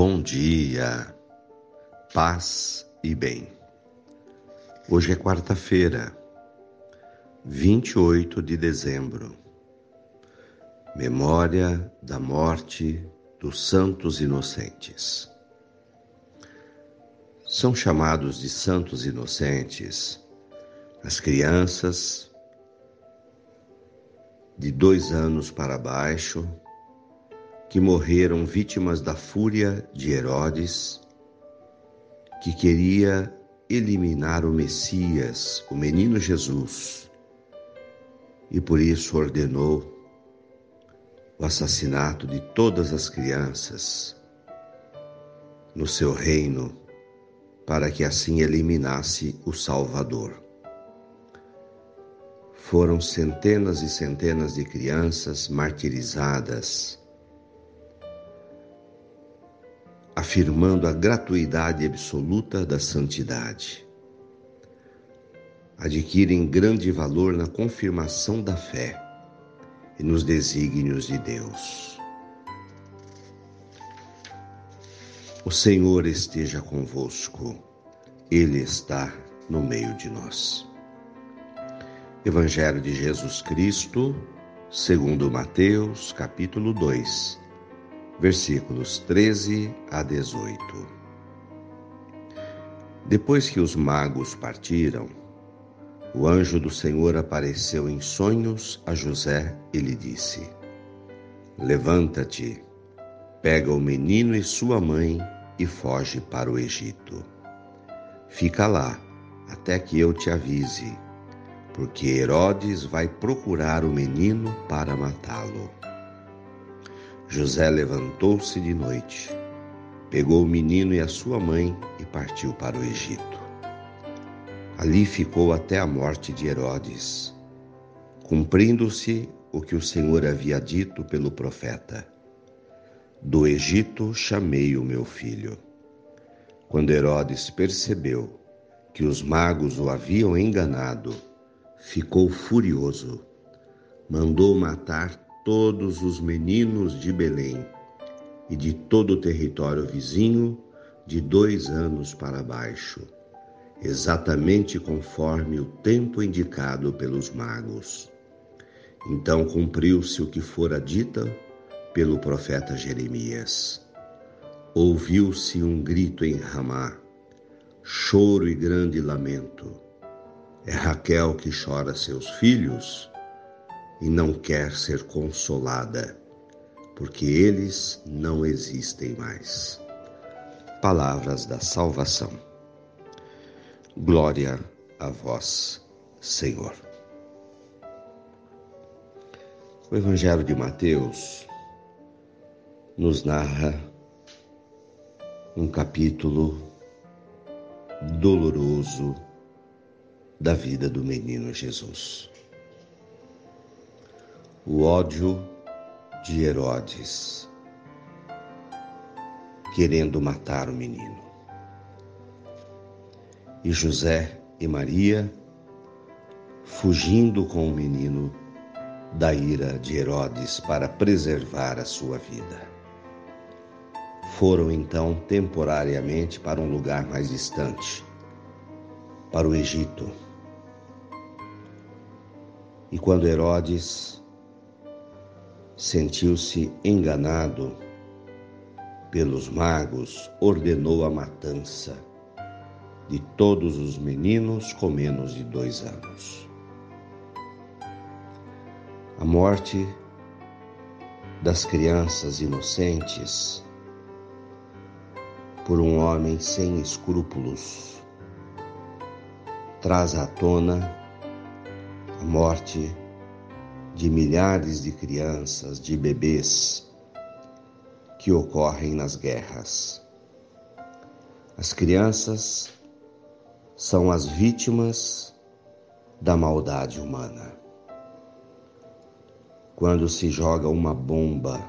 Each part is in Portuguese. Bom dia, paz e bem. Hoje é quarta-feira, 28 de dezembro. Memória da morte dos Santos Inocentes. São chamados de Santos Inocentes as crianças de 2 anos para baixo que morreram vítimas da fúria de Herodes, que queria eliminar o Messias, o menino Jesus, e por isso ordenou o assassinato de todas as crianças no seu reino, para que assim eliminasse o Salvador. Foram centenas e centenas de crianças martirizadas, afirmando a gratuidade absoluta da santidade. Adquirem grande valor na confirmação da fé e nos desígnios de Deus. O Senhor esteja convosco, Ele está no meio de nós. Evangelho de Jesus Cristo, segundo Mateus, capítulo 2. Versículos 13 a 18. Depois que os magos partiram, o anjo do Senhor apareceu em sonhos a José e lhe disse: Levanta-te, pega o menino e sua mãe e foge para o Egito. Fica lá até que eu te avise, porque Herodes vai procurar o menino para matá-lo. José levantou-se de noite, pegou o menino e a sua mãe e partiu para o Egito. Ali ficou até a morte de Herodes, cumprindo-se o que o Senhor havia dito pelo profeta: Do Egito chamei o meu filho. Quando Herodes percebeu que os magos o haviam enganado, ficou furioso. Mandou matar todos os meninos de Belém e de todo o território vizinho, de 2 anos para baixo, exatamente conforme o tempo indicado pelos magos. Então cumpriu-se o que fora dito pelo profeta Jeremias: Ouviu-se um grito em Ramá, choro e grande lamento. É Raquel que chora seus filhos e não quer ser consolada, porque eles não existem mais. Palavras da salvação. Glória a vós, Senhor. O Evangelho de Mateus nos narra um capítulo doloroso da vida do menino Jesus. O ódio de Herodes, querendo matar o menino. E José e Maria fugindo com o menino da ira de Herodes para preservar a sua vida. Foram então temporariamente para um lugar mais distante, para o Egito. E quando Herodes sentiu-se enganado pelos magos, ordenou a matança de todos os meninos com menos de 2 anos. A morte das crianças inocentes por um homem sem escrúpulos traz à tona a morte de milhares de crianças, de bebês que ocorrem nas guerras. As crianças são as vítimas da maldade humana. Quando se joga uma bomba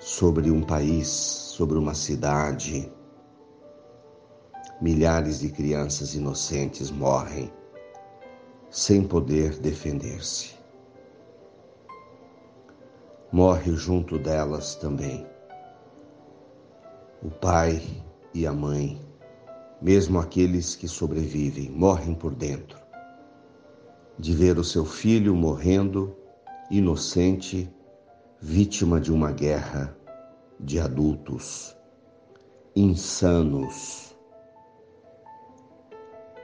sobre um país, sobre uma cidade, milhares de crianças inocentes morrem sem poder defender-se. Morre junto delas também o pai e a mãe, mesmo aqueles que sobrevivem, morrem por dentro, de ver o seu filho morrendo, inocente, vítima de uma guerra de adultos insanos,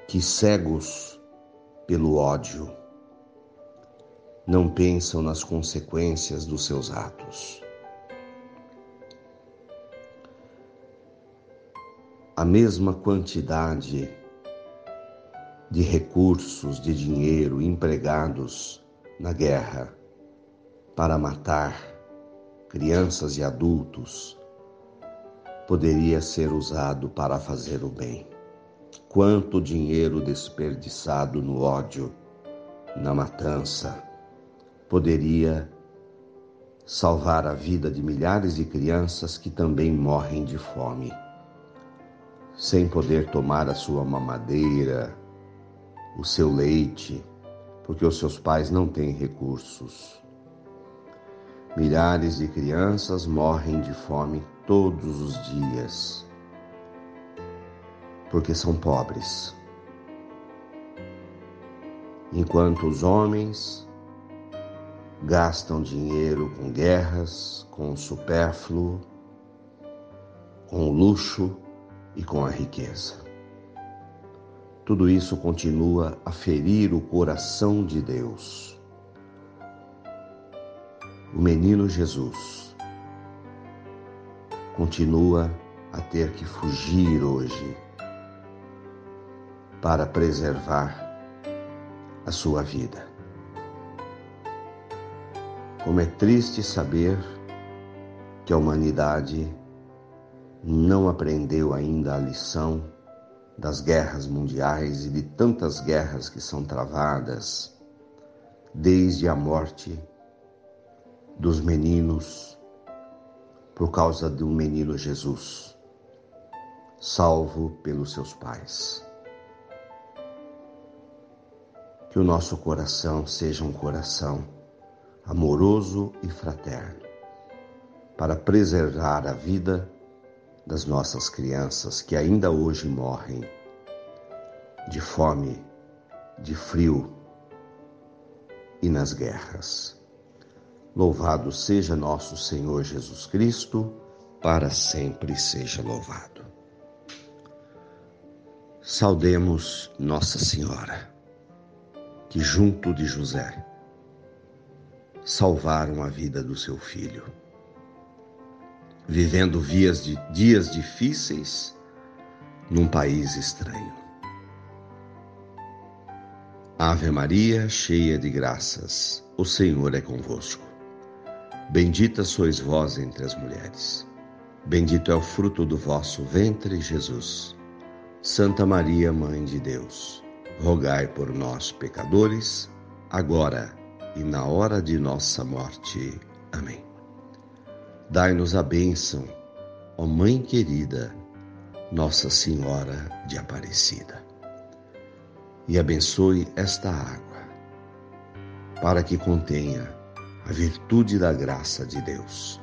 que cegos pelo ódio não pensam nas consequências dos seus atos. A mesma quantidade de recursos, de dinheiro empregados na guerra para matar crianças e adultos poderia ser usado para fazer o bem. Quanto dinheiro desperdiçado no ódio, na matança, poderia salvar a vida de milhares de crianças que também morrem de fome, sem poder tomar a sua mamadeira, o seu leite, porque os seus pais não têm recursos. Milhares de crianças morrem de fome todos os dias, porque são pobres. Enquanto os homens gastam dinheiro com guerras, com o supérfluo, com o luxo, e com a riqueza. Tudo isso continua a ferir o coração de Deus. O menino Jesus continua a ter que fugir hoje para preservar a sua vida. Como é triste saber que a humanidade não aprendeu ainda a lição das guerras mundiais e de tantas guerras que são travadas desde a morte dos meninos por causa do menino Jesus, salvo pelos seus pais. Que o nosso coração seja um coração amoroso e fraterno para preservar a vida das nossas crianças que ainda hoje morrem de fome, de frio e nas guerras. Louvado seja nosso Senhor Jesus Cristo, para sempre seja louvado. Saudemos Nossa Senhora, que junto de José salvaram a vida do seu filho. Vivendo dias difíceis num país estranho. Ave Maria, cheia de graças, o Senhor é convosco. Bendita sois vós entre as mulheres. Bendito é o fruto do vosso ventre, Jesus. Santa Maria, Mãe de Deus, rogai por nós, pecadores, agora e na hora de nossa morte. Amém. Dai-nos a bênção, ó Mãe querida, Nossa Senhora de Aparecida. E abençoe esta água, para que contenha a virtude da graça de Deus.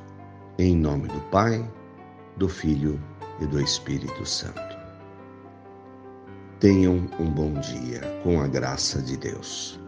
Em nome do Pai, do Filho e do Espírito Santo. Tenham um bom dia, com a graça de Deus.